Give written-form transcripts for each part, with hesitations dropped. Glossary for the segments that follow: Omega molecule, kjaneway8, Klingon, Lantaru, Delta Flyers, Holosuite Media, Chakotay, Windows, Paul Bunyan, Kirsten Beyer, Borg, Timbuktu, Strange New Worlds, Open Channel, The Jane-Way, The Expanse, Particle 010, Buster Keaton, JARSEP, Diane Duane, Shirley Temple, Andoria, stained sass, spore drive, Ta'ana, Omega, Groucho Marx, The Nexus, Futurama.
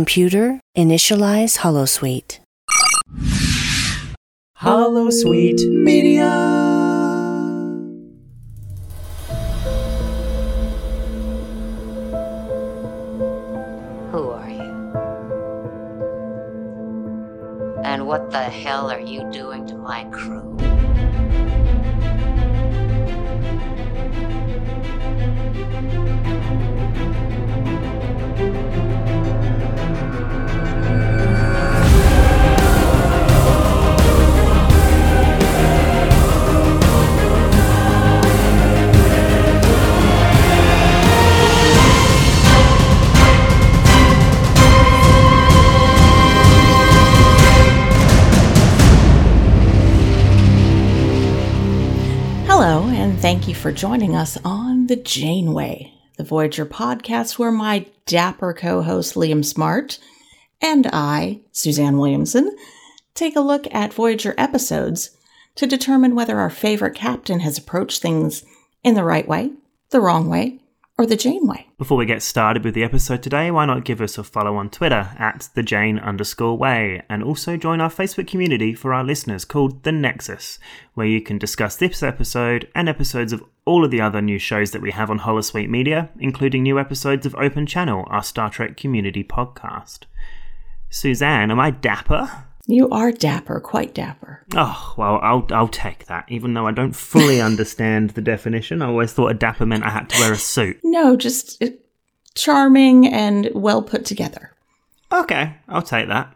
Computer, initialize Holosuite. Holosuite Media. And what the hell are you doing to my crew? Hello, and thank you for joining us on The Jane-Way, the Voyager podcast where my dapper co-host Liam Smart and I, Suzanne Williamson, take a look at Voyager episodes to determine whether our favorite captain has approached things in the right way, the wrong way, or the Jane way. Before we get started with the episode today, why not give us a follow on Twitter at @thejane_way and also join our Facebook community for our listeners called The Nexus, where you can discuss this episode and episodes of all of the other new shows that we have on Holosuite Media, including new episodes of Open Channel, our Star Trek community podcast. Suzanne, am I dapper? You are dapper, quite dapper. Oh, well, I'll take that. Even though I don't fully understand the definition, I always thought a dapper meant I had to wear a suit. No, just charming and well put together. Okay, I'll take that.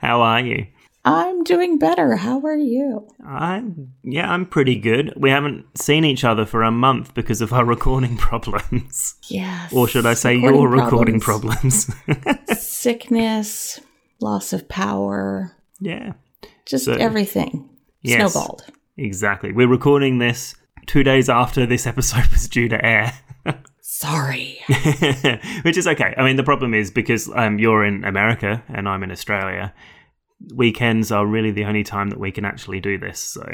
How are you? I'm doing better. How are you? I'm pretty good. We haven't seen each other for a month because of our recording problems. Yes. Or should I say recording problems. Sickness, loss of power. Yeah. Just everything. Yes, snowballed. Exactly. We're recording this 2 days after this episode was due to air. Sorry. Which is okay. I mean, the problem is because you're in America and I'm in Australia, weekends are really the only time that we can actually do this. So,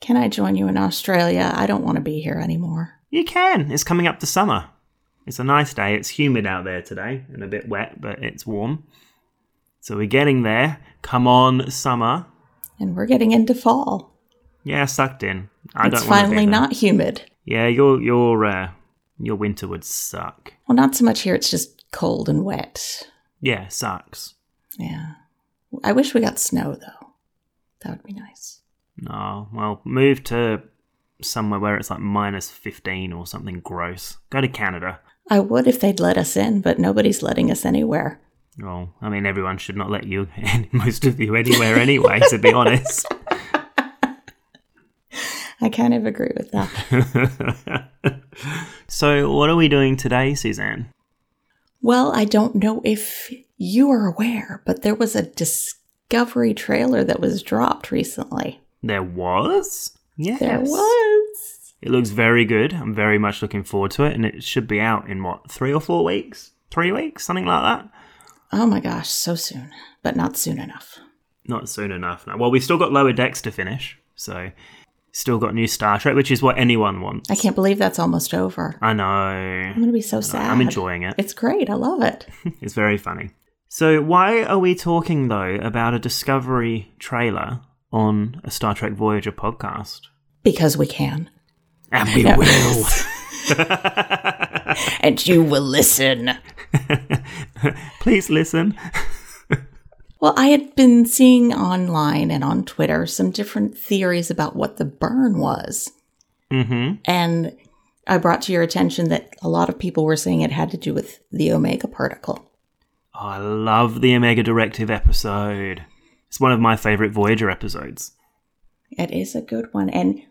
can I join you in Australia? I don't want to be here anymore. You can. It's coming up to summer. It's a nice day. It's humid out there today and a bit wet, but it's warm. So we're getting there. Come on, summer. And we're getting into fall. Yeah, sucked in. It's finally not humid. Yeah, your winter would suck. Well, not so much here. It's just cold and wet. Yeah, sucks. Yeah. I wish we got snow, though. That would be nice. No, well, move to somewhere where it's like minus 15 or something gross. Go to Canada. I would if they'd let us in, but nobody's letting us anywhere. Well, I mean, everyone should not let you in, most of you, anywhere anyway, to be honest. I kind of agree with that. So what are we doing today, Suzanne? Well, I don't know if you are aware, but there was a Discovery trailer that was dropped recently. There was? Yes. There was. It looks very good. I'm very much looking forward to it. And it should be out in, 3 or 4 weeks? 3 weeks? Something like that? Oh my gosh, so soon. But not soon enough. Not soon enough. No. Well, we've still got Lower Decks to finish. So, still got new Star Trek, which is what anyone wants. I can't believe that's almost over. I know. I'm going to be so sad. I'm enjoying it. It's great. I love it. It's very funny. So why are we talking, though, about a Discovery trailer on a Star Trek Voyager podcast? Because we can. And we will. And you will listen. Please listen. Well, I had been seeing online and on Twitter some different theories about what the burn was. Mm-hmm. And I brought to your attention that a lot of people were saying it had to do with the Omega particle. Oh, I love the Omega Directive episode. It's one of my favorite Voyager episodes. It is a good one. And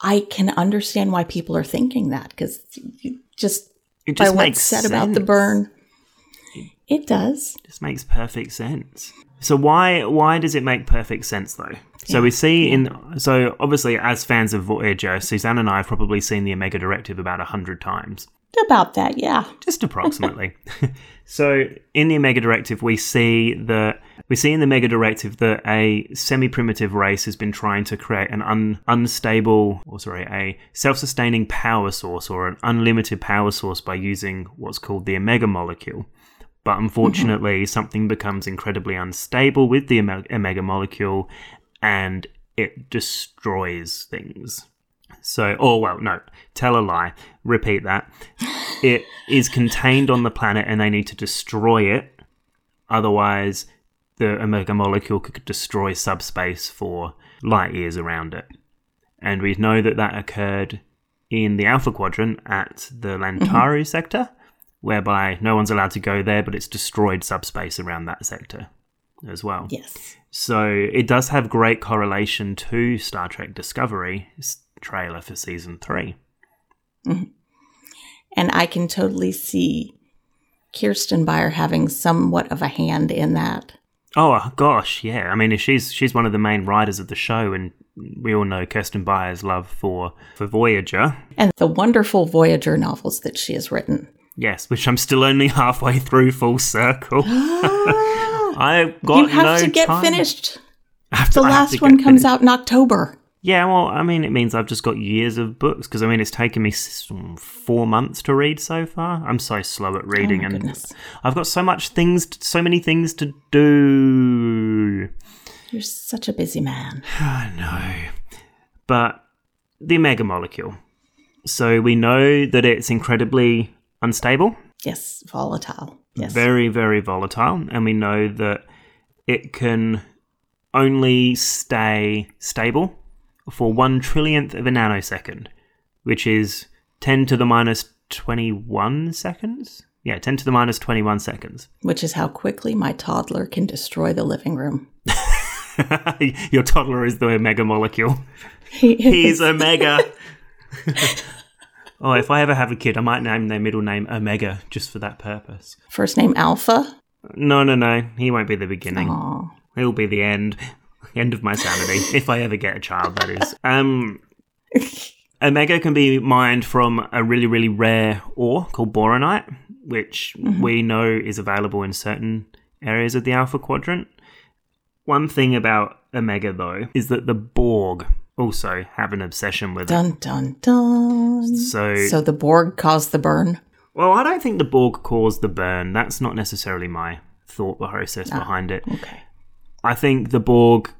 I can understand why people are thinking that, because it just by what's said about the burn, it does. It just makes perfect sense. So why does it make perfect sense, though? So we see obviously, as fans of Voyager, Suzanne and I have probably seen the Omega Directive about 100 times. About that, yeah. Just approximately. So in the Omega Directive, we see in the Omega Directive that a semi-primitive race has been trying to create an a self-sustaining power source, or an unlimited power source, by using what's called the Omega molecule. But unfortunately, something becomes incredibly unstable with the Omega molecule, and it destroys things. It is contained on the planet, and they need to destroy it. Otherwise, the Omega molecule could destroy subspace for light years around it. And we know that that occurred in the Alpha Quadrant at the Lantaru sector, whereby no one's allowed to go there, but it's destroyed subspace around that sector as well. Yes. So it does have great correlation to Star Trek Discovery trailer for season 3. And I can totally see Kirsten Beyer having somewhat of a hand in that. Oh gosh, yeah. I mean, she's one of the main writers of the show, and we all know Kirsten Beyer's love for Voyager and the wonderful Voyager novels that she has written. Yes, which I'm still only halfway through Full Circle. You have to get finished. The last one comes out in October. Yeah, well, I mean, it means I've just got years of books, because, I mean, it's taken me 4 months to read so far. I'm so slow at reading, and I've got so many things to do. You're such a busy man. I know. But the Omega molecule. So we know that it's incredibly unstable. Yes, volatile. Yes. Very, very volatile. And we know that it can only stay stable for 1 trillionth of a nanosecond, which is 10 to the minus 21 seconds. Yeah, 10 to the minus 21 seconds. Which is how quickly my toddler can destroy the living room. Your toddler is the Omega molecule. He is. He's Omega. Oh, if I ever have a kid, I might name their middle name Omega just for that purpose. First name Alpha? No. He won't be the beginning. Aww. He'll be the end. End of my sanity, if I ever get a child, that is. Omega can be mined from a really, really rare ore called Boronite, which we know is available in certain areas of the Alpha Quadrant. One thing about Omega, though, is that the Borg also have an obsession with it. Dun, dun, dun. So the Borg caused the burn? Well, I don't think the Borg caused the burn. That's not necessarily my thought process behind it. Okay. I think the Borg...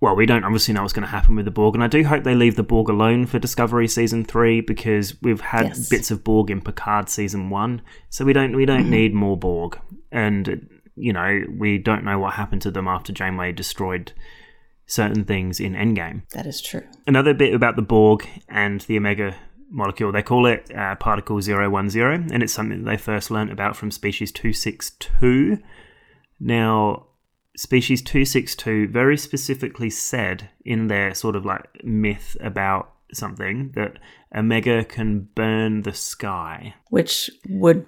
Well, we don't obviously know what's going to happen with the Borg, and I do hope they leave the Borg alone for Discovery Season 3, because we've had bits of Borg in Picard Season 1, so we don't need more Borg. And, you know, we don't know what happened to them after Janeway destroyed certain things in Endgame. That is true. Another bit about the Borg and the Omega molecule, they call it Particle 010, and it's something that they first learnt about from Species 262. Now... Species 262 very specifically said in their sort of like myth about something that Omega can burn the sky. Which would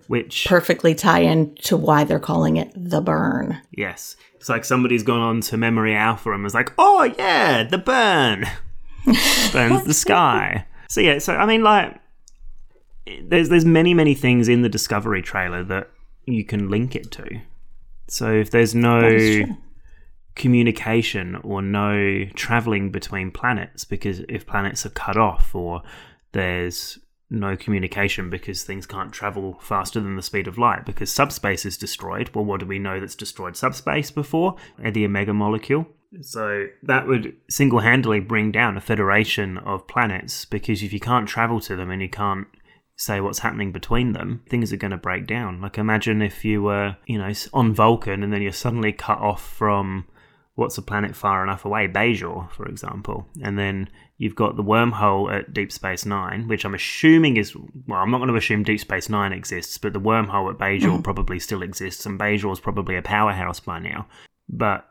perfectly tie in to why they're calling it the burn. Yes. It's like somebody's gone on to Memory Alpha and was like, oh yeah, the burn. Burns the sky. So yeah, so I mean, like, there's many, many things in the Discovery trailer that you can link it to. So if there's no communication or no traveling between planets, because if planets are cut off or there's no communication because things can't travel faster than the speed of light because subspace is destroyed, well, what do we know that's destroyed subspace before? The Omega molecule. So that would single-handedly bring down a federation of planets, because if you can't travel to them and you can't say what's happening between them, things are going to break down. Like, imagine if you were, you know, on Vulcan and then you're suddenly cut off from what's a planet far enough away, Bajor, for example. And then you've got the wormhole at Deep Space Nine, which I'm assuming is... Well, I'm not going to assume Deep Space Nine exists, but the wormhole at Bajor probably still exists, and Bajor's probably a powerhouse by now. But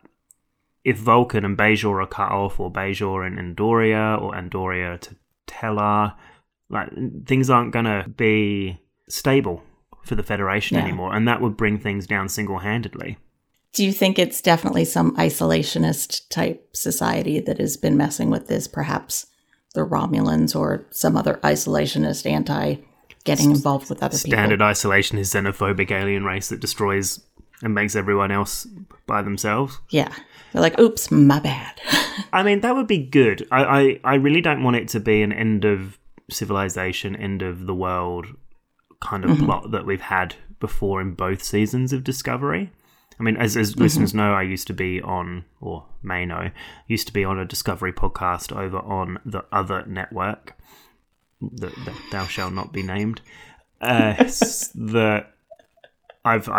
if Vulcan and Bajor are cut off, or Bajor and Andoria, or Andoria to Tellar... Like, things aren't going to be stable for the Federation anymore, and that would bring things down single-handedly. Do you think it's definitely some isolationist-type society that has been messing with this, perhaps the Romulans or some other isolationist anti getting involved with other people. Standard isolation is xenophobic alien race that destroys and makes everyone else by themselves. Yeah. They're like, oops, my bad. I mean, that would be good. I really don't want it to be an end of civilization, end of the world kind of plot that we've had before in both seasons of Discovery. I mean, as listeners know, I used to be on, or may know, used to be on a Discovery podcast over on the other network that thou shall not be named. I've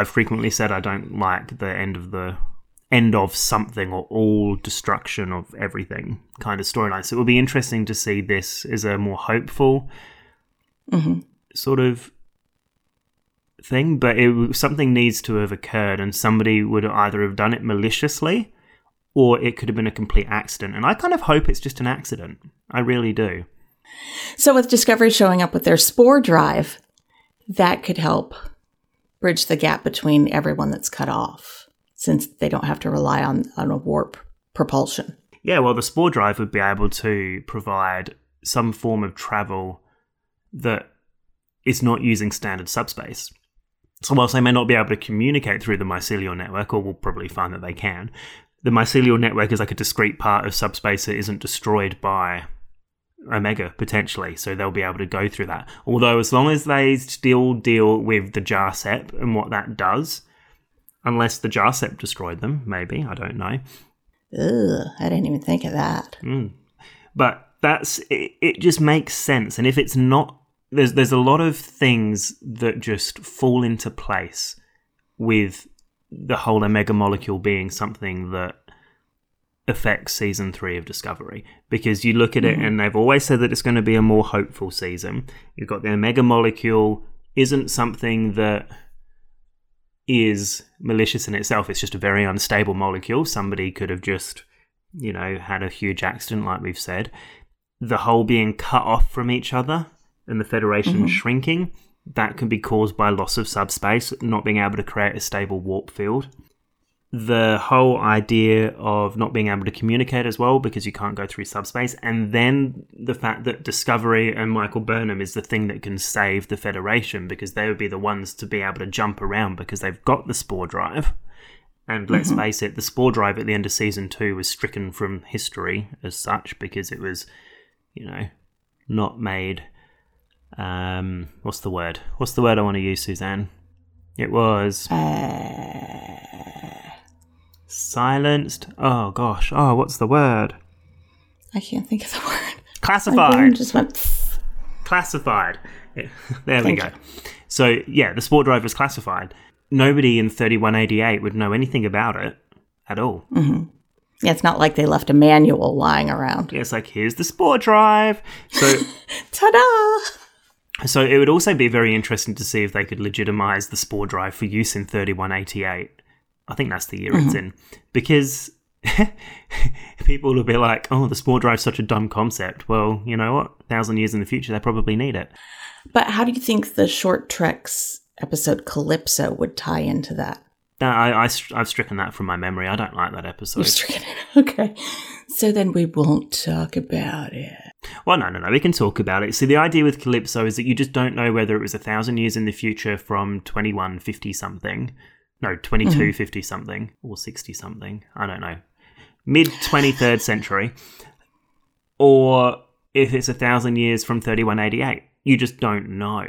frequently said I don't like the end of something or all destruction of everything kind of storyline. So it will be interesting to see this as a more hopeful sort of thing, but something needs to have occurred, and somebody would either have done it maliciously or it could have been a complete accident. And I kind of hope it's just an accident. I really do. So with Discovery showing up with their spore drive, that could help bridge the gap between everyone that's cut off, since they don't have to rely on a warp propulsion. Yeah, well, the spore drive would be able to provide some form of travel that is not using standard subspace. So whilst they may not be able to communicate through the mycelial network, or we'll probably find that they can, the mycelial network is like a discrete part of subspace that isn't destroyed by Omega, potentially. So they'll be able to go through that. Although as long as they still deal with the JARSEP and what that does, unless the JARSEP destroyed them, maybe, I don't know. Ugh, I didn't even think of that. But it just makes sense. And if it's not, There's a lot of things that just fall into place with the whole Omega molecule being something that affects season 3 of Discovery, because you look at it and they've always said that it's going to be a more hopeful season. You've got the Omega molecule isn't something that is malicious in itself. It's just a very unstable molecule. Somebody could have just, had a huge accident, like we've said. The whole being cut off from each other and the Federation shrinking, that can be caused by loss of subspace, not being able to create a stable warp field. The whole idea of not being able to communicate as well, because you can't go through subspace, and then the fact that Discovery and Michael Burnham is the thing that can save the Federation, because they would be the ones to be able to jump around, because they've got the spore drive. And let's face it, the spore drive at the end of season 2 was stricken from history as such, because it was, not made... What's the word I want to use, Suzanne? It was... silenced. Oh, gosh. Oh, what's the word? I can't think of the word. Classified. Just went... Classified. Yeah, there we go. You. So, yeah, the spore drive was classified. Nobody in 3188 would know anything about it at all. Yeah, it's not like they left a manual lying around. Yeah, it's like, here's the spore drive. So, ta-da! So it would also be very interesting to see if they could legitimize the spore drive for use in 3188. I think that's the year it's in. Because people will be like, oh, the spore drive's such a dumb concept. Well, you know what? 1,000 years in the future, they probably need it. But how do you think the Short Treks episode Calypso would tie into that? No, I've stricken that from my memory. I don't like that episode. You've stricken it? Okay. So then we won't talk about it. Well, no, we can talk about it. So the idea with Calypso is that you just don't know whether it was 1,000 years in the future from 2150-something. No, 2250-something or 60-something. I don't know. Mid-23rd century. Or if it's 1,000 years from 3188. You just don't know.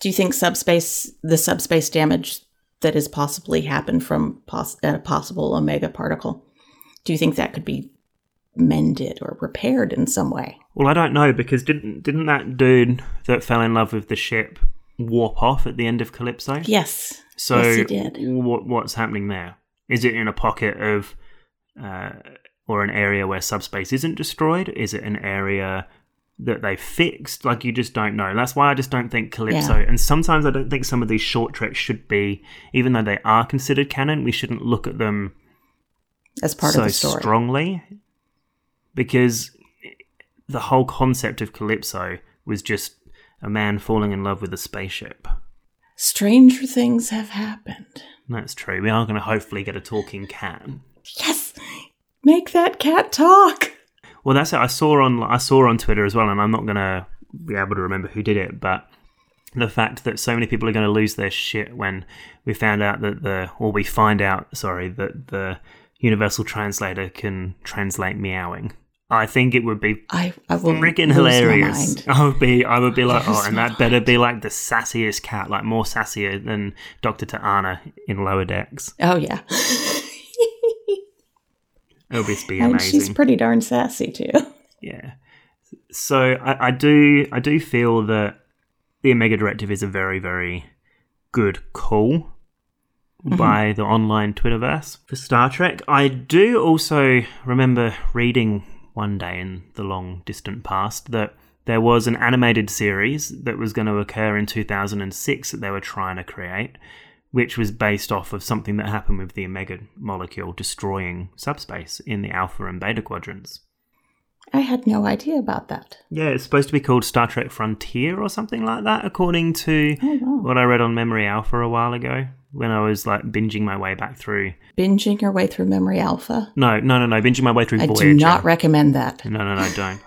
Do you think the subspace damage that has possibly happened from a possible Omega particle, do you think that could be mended or repaired in some way? Well, I don't know, because didn't that dude that fell in love with the ship warp off at the end of Calypso? Yes. So yes, he did. What's happening there? Is it in a pocket of or an area where subspace isn't destroyed? Is it an area that they fixed? Like, you just don't know. That's why I just don't think Calypso, and sometimes I don't think some of these short treks should be, even though they are considered canon, we shouldn't look at them as part of the story so strongly. Because the whole concept of Calypso was just a man falling in love with a spaceship. Stranger things have happened. That's true. We are going to hopefully get a talking cat. Yes! Make that cat talk! Well, that's it. I saw on Twitter as well, and I'm not going to be able to remember who did it, but the fact that so many people are going to lose their shit when we find out that that the universal translator can translate meowing. I think it would be freaking hilarious. I would be like, oh, and that better be like the sassiest cat, like more sassier than Dr. Ta'ana in Lower Decks. Oh, yeah. It would be amazing. And she's pretty darn sassy, too. Yeah. So I do feel that the Omega Directive is a very, very good call by the online Twitterverse for Star Trek. I do also remember reading one day in the long distant past that there was an animated series that was going to occur in 2006 that they were trying to create, which was based off of something that happened with the Omega molecule destroying subspace in the Alpha and Beta quadrants. I had no idea about that. Yeah, it's supposed to be called Star Trek Frontier or something like that, according to what I read on Memory Alpha a while ago when I was like binging my way back through. Binging your way through Memory Alpha? No. Binging my way through Voyager. I do not recommend that. No, don't.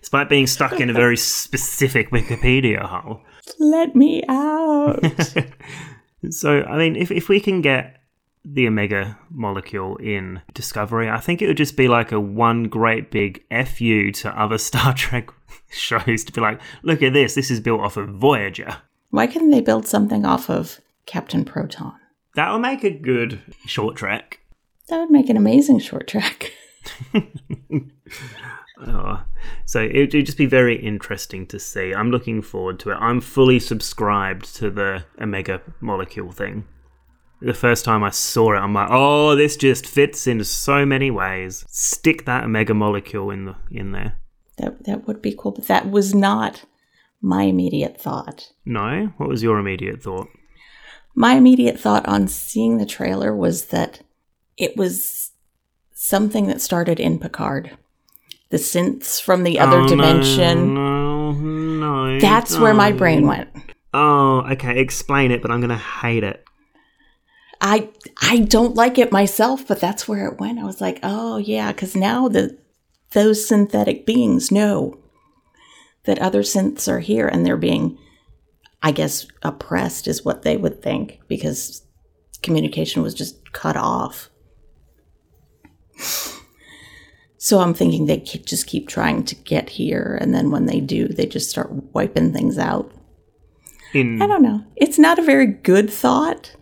It's like being stuck in a very specific Wikipedia hole. Let me out. So, I mean, if we can get the Omega molecule in Discovery, I think it would just be like a one great big F you to other Star Trek shows to be like, look at this. This is built off of Voyager. Why couldn't they build something off of Captain Proton? That would make a good short track. That would make an amazing short track. So it would just be very interesting to see. I'm looking forward to it. I'm fully subscribed to the Omega molecule thing. The first time I saw it, I'm like, oh, this just fits in so many ways. Stick that Omega molecule in there. That would be cool, but that was not my immediate thought. No? What was your immediate thought? My immediate thought on seeing the trailer was that it was something that started in Picard. The synths from the other dimension. No. That's where my brain went. Oh, okay. Explain it, but I'm going to hate it. I don't like it myself, but that's where it went. I was like, oh, yeah, because now those synthetic beings know that other synths are here and they're being, I guess, oppressed is what they would think because communication was just cut off. So I'm thinking they just keep trying to get here, and then when they do, they just start wiping things out. I don't know. It's not a very good thought.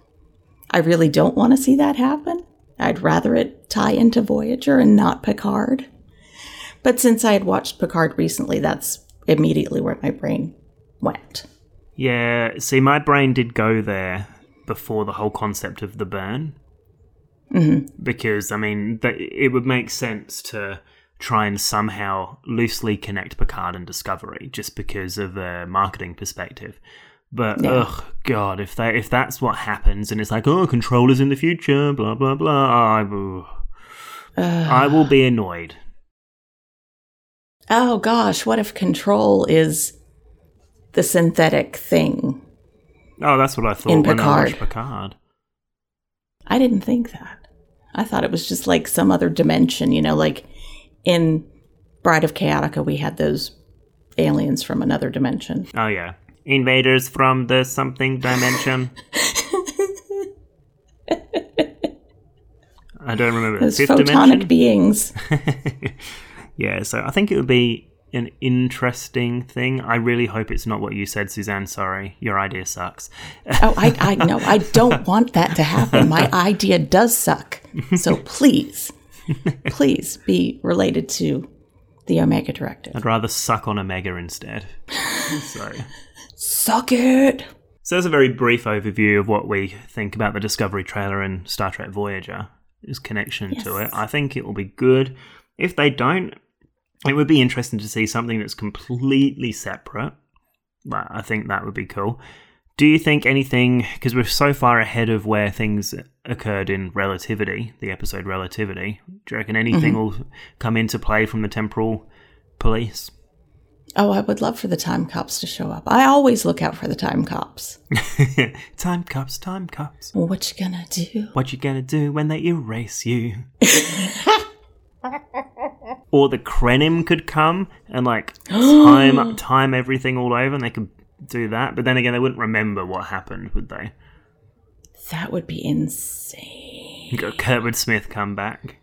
I really don't want to see that happen. I'd rather it tie into Voyager and not Picard. But since I had watched Picard recently, that's immediately where my brain went. Yeah, see, my brain did go there before the whole concept of the burn. Mm-hmm. Because, I mean, it would make sense to try and somehow loosely connect Picard and Discovery just because of the marketing perspective. But, God, if that's what happens and it's like, oh, control is in the future, blah, blah, blah, I will be annoyed. Oh, gosh, what if control is the synthetic thing? Oh, that's what I thought in Picard. I watched Picard. I didn't think that. I thought it was just like some other dimension, you know, like in Bride of Chaotica, we had those aliens from another dimension. Oh, yeah. Invaders from the something dimension. I don't remember. Those fifth photonic dimension? Beings. Yeah, so I think it would be an interesting thing. I really hope it's not what you said, Suzanne. Sorry, your idea sucks. Oh, I know. I don't want that to happen. My idea does suck. So please be related to the Omega Directive. I'd rather suck on Omega instead. Sorry. Suck it! So that's a very brief overview of what we think about the Discovery trailer and Star Trek Voyager's connection to it. I think it will be good. If they don't, it would be interesting to see something that's completely separate. But I think that would be cool. Do you think anything, because we're so far ahead of where things occurred in Relativity, the episode Relativity, do you reckon anything will come into play from the temporal police? Oh, I would love for the time cops to show up. I always look out for the time cops. Time cops, time cops. What you gonna do? What you gonna do when they erase you? Or the Krenim could come and like time everything all over and they could do that. But then again, they wouldn't remember what happened, would they? That would be insane. You got Kurtwood Smith come back.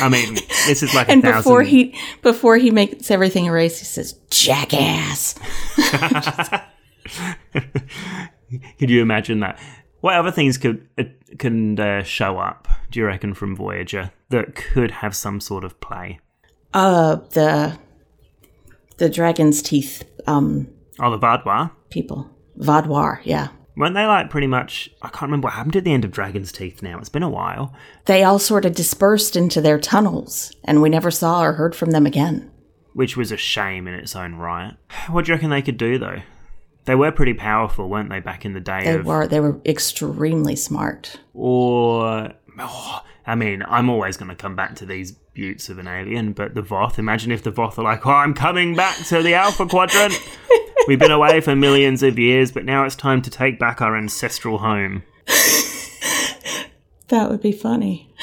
I mean, this is like and a thousand... before he makes everything erased, he says, jackass. Could you imagine that? What other things could show up, do you reckon, from Voyager that could have some sort of play? The Dragon's Teeth... the Vaadwaur? People. Vaadwaur, yeah. Weren't they like pretty much... I can't remember what happened at the end of Dragon's Teeth now. It's been a while. They all sort of dispersed into their tunnels, and we never saw or heard from them again. Which was a shame in its own right. What do you reckon they could do, though? They were pretty powerful, weren't they, back in the day? They were extremely smart. Or... Oh, I mean, I'm always going to come back to these buttes of an alien, but the Voth, imagine if the Voth are like, oh, I'm coming back to the Alpha Quadrant. We've been away for millions of years, but now it's time to take back our ancestral home. That would be funny.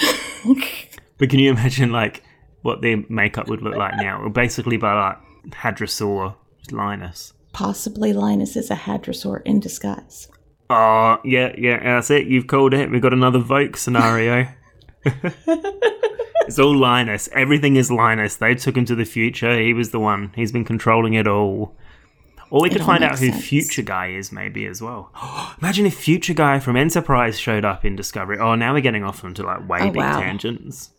But can you imagine, like, what their makeup would look like now? Well, basically by, like, Hadrosaur Linus. Possibly Linus is a Hadrosaur in disguise. Oh, yeah, that's it. You've called it. We've got another Vogue scenario. It's all Linus. Everything is Linus. They took him to the future. He was the one. He's been controlling it all. Or we could find out who Future Guy is maybe as well. Imagine if Future Guy from Enterprise showed up in Discovery. Oh, now we're getting off onto like way big tangents.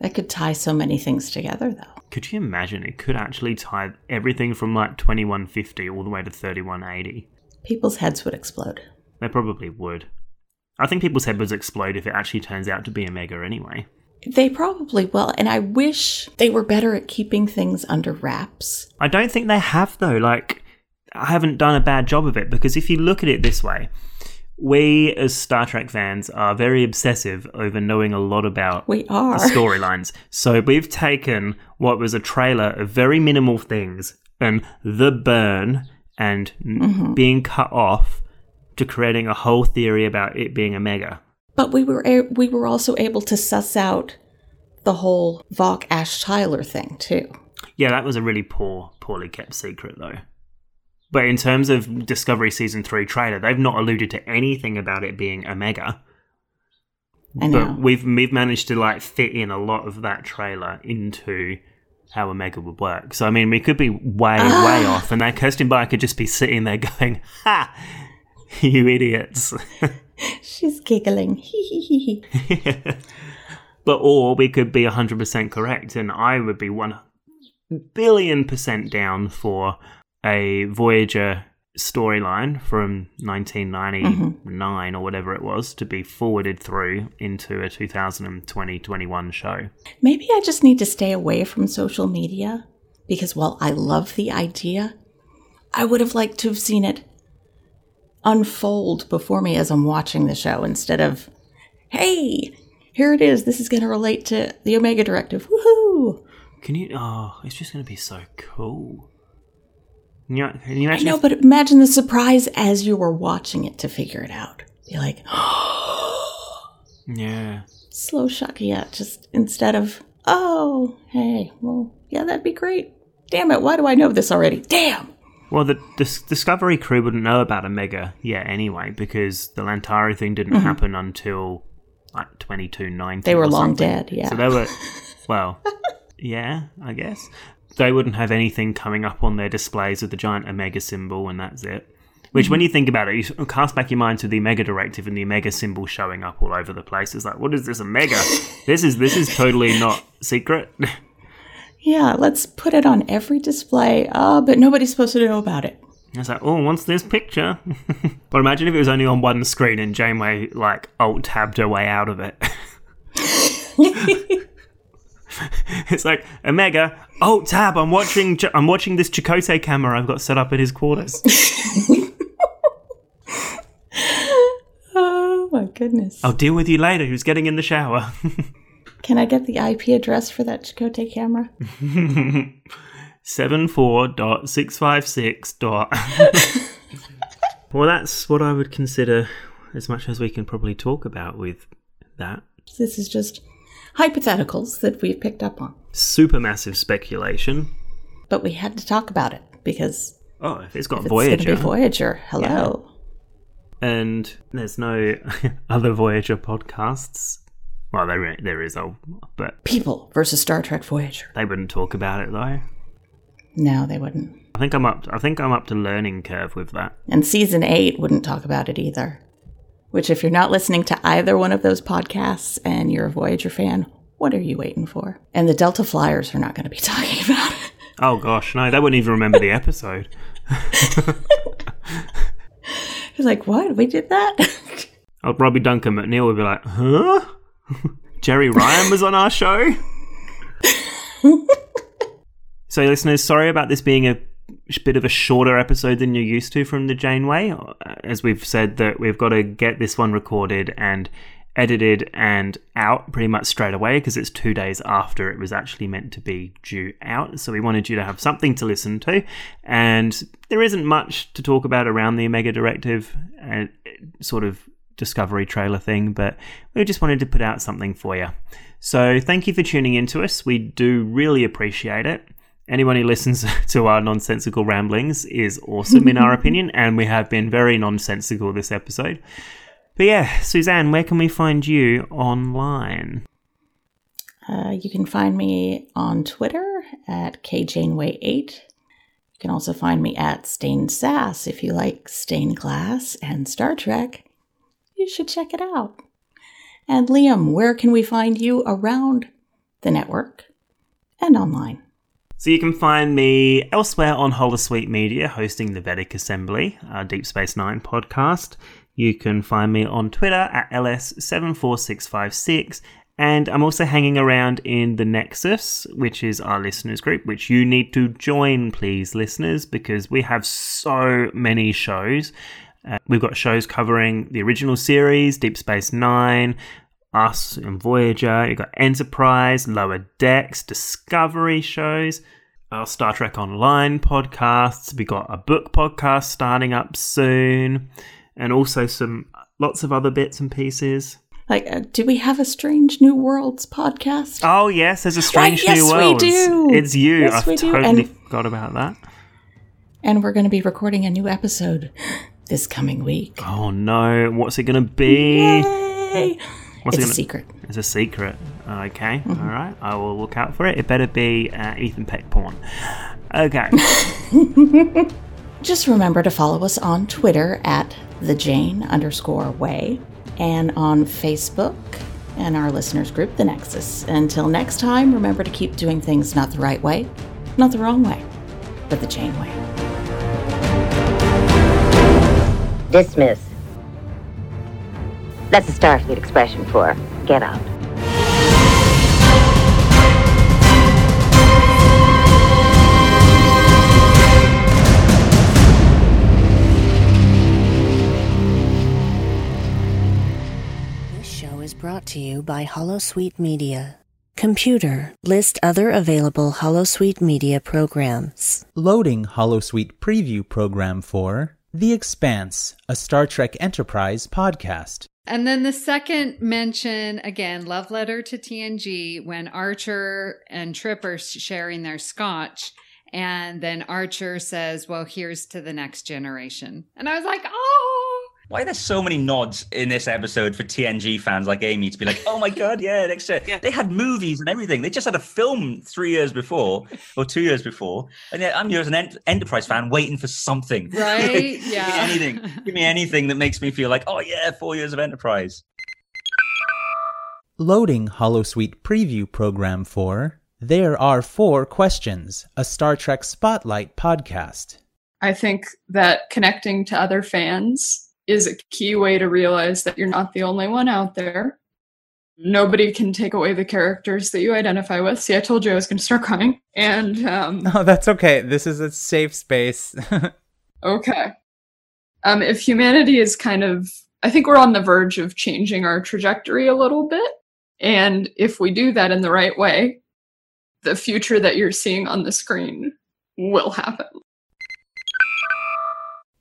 That could tie so many things together, though. Could you imagine? It could actually tie everything from like 2150 all the way to 3180. People's heads would explode. They probably would. I think people's heads would explode if it actually turns out to be Omega anyway. They probably will, and I wish they were better at keeping things under wraps. I don't think they have, though. Like, I haven't done a bad job of it, because if you look at it this way, we as Star Trek fans are very obsessive over knowing a lot about the storylines. So we've taken what was a trailer of very minimal things, and the burn and being cut off, to creating a whole theory about it being Omega. But we were also able to suss out the whole Valk Ash Tyler thing too. Yeah, that was a really poorly kept secret though. But in terms of Discovery Season 3 trailer, they've not alluded to anything about it being Omega. I know. But we've managed to like fit in a lot of that trailer into how Omega would work. So I mean, we could be way off, and that Kirsten Beyer could just be sitting there going, ha! You idiots. She's giggling. But or we could be 100% correct, and I would be 1,000,000,000% down for a Voyager storyline from 1999 or whatever it was to be forwarded through into a 2020-21 show. Maybe I just need to stay away from social media, because while I love the idea, I would have liked to have seen it unfold before me as I'm watching the show, instead of, hey, here it is, this is going to relate to the Omega Directive, woohoo! It's just going to be so cool. Can you I know, but imagine the surprise as you were watching it to figure it out. Be like, yeah. Slow shock, yeah, just instead of, oh, hey, well, yeah, that'd be great. Damn it, why do I know this already? Damn! Well, the Discovery crew wouldn't know about Omega yet anyway, because the Lantari thing didn't happen until, like, 2290. They were long dead, yeah. So they were, well, yeah, I guess. They wouldn't have anything coming up on their displays with the giant Omega symbol, and that's it. Which, when you think about it, you cast back your mind to the Omega Directive and the Omega symbol showing up all over the place. It's like, what is this Omega? This is totally not secret. Yeah, let's put it on every display, but nobody's supposed to know about it. It's like, oh, what's this picture? But imagine if it was only on one screen and Janeway, like, alt-tabbed her way out of it. It's like, Omega, alt-tab, I'm watching this Chakotay camera I've got set up at his quarters. Oh, my goodness. I'll deal with you later, who's getting in the shower. Can I get the IP address for that Chakotay camera? 74.656. Well, that's what I would consider as much as we can probably talk about with that. This is just hypotheticals that we've picked up on. Supermassive speculation. But we had to talk about it because Oh, if it's got Voyager. It's going to be Voyager. Hello. Yeah. And there's no other Voyager podcasts. Well, there is, but... People versus Star Trek Voyager. They wouldn't talk about it, though. No, they wouldn't. I think I'm up to learning curve with that. And Season 8 wouldn't talk about it either. Which, if you're not listening to either one of those podcasts and you're a Voyager fan, what are you waiting for? And the Delta Flyers are not going to be talking about it. Oh, gosh, no, they wouldn't even remember the episode. You're like, what? We did that? Oh, Robbie Duncan McNeil would be like, huh? Jerry Ryan was on our show? So, listeners, sorry about this being a bit of a shorter episode than you're used to from The Janeway. As we've said, that we've got to get this one recorded and edited and out pretty much straight away because it's 2 days after it was actually meant to be due out. So we wanted you to have something to listen to. And there isn't much to talk about around the Omega Directive and sort of Discovery trailer thing, but we just wanted to put out something for you. So thank you for tuning in to us. We do really appreciate it. Anyone who listens to our nonsensical ramblings is awesome in our opinion, and we have been very nonsensical this episode. But yeah, Suzanne, where can we find you online? You can find me on Twitter at KJaneway8. You can also find me at Stained Sass. If you like stained glass and Star Trek, you should check it out. And Liam, where can we find you around the network and online? So you can find me elsewhere on Holosuite Media, hosting the Vedic Assembly, our Deep Space Nine podcast. You can find me on Twitter at LS74656. And I'm also hanging around in The Nexus, which is our listeners group, which you need to join, please, listeners, because we have so many shows. We've got shows covering the original series, Deep Space Nine, us and Voyager. You've got Enterprise, Lower Decks, Discovery shows, our Star Trek Online podcasts. We've got a book podcast starting up soon. And also some lots of other bits and pieces. Like, do we have a Strange New Worlds podcast? Oh, yes, there's a Strange New Worlds. Yes, we do. It's you. Yes, I've totally forgot about that. And we're going to be recording a new episode this coming week. Oh, no. What's it going to be? Yay! It's a secret. It's a secret. Okay. Mm-hmm. All right. I will look out for it. It better be Ethan Peck porn. Okay. Just remember to follow us on Twitter at thejane_way and on Facebook and our listeners group, The Nexus. Until next time, remember to keep doing things not the right way, not the wrong way, but the Jane way. Dismiss. That's a Starfleet expression for get out. Brought to you by Holosuite Media. Computer, list other available Holosuite Media programs. Loading Holosuite preview program for The Expanse, a Star Trek Enterprise podcast. And then the second mention, again, love letter to TNG, when Archer and Trip are sharing their scotch. And then Archer says, well, here's to the next generation. And I was like, oh. Why are there so many nods in this episode for TNG fans like Amy to be like, oh my God, yeah, next year. Yeah. They had movies and everything. They just had a film 3 years before or 2 years before. And yet I'm here as an Enterprise fan waiting for something. Right? Yeah. Give me anything that makes me feel like, oh yeah, 4 years of Enterprise. Loading Holosuite preview program for There Are Four Questions, a Star Trek Spotlight podcast. I think that connecting to other fans is a key way to realize that you're not the only one out there. Nobody can take away the characters that you identify with. See, I told you I was going to start crying. And no, that's okay. This is a safe space. Okay. If humanity is kind of... I think we're on the verge of changing our trajectory a little bit. And if we do that in the right way, the future that you're seeing on the screen will happen.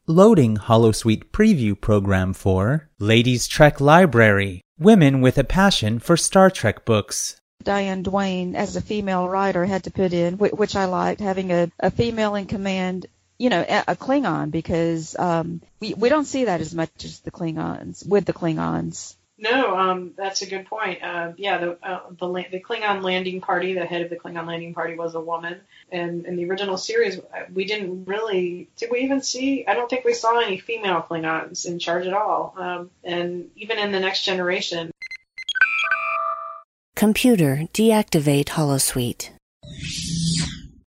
Loading Holosuite preview program for Ladies Trek Library, women with a passion for Star Trek books. Diane Duane, as a female writer, had to put in, which I liked, having a female in command you know, a Klingon, because we don't see that as much as the Klingons. No, that's a good point. The Klingon landing party, the head of the Klingon landing party was a woman. And in the original series, I don't think we saw any female Klingons in charge at all. And even in The Next Generation. Computer, deactivate Holosuite.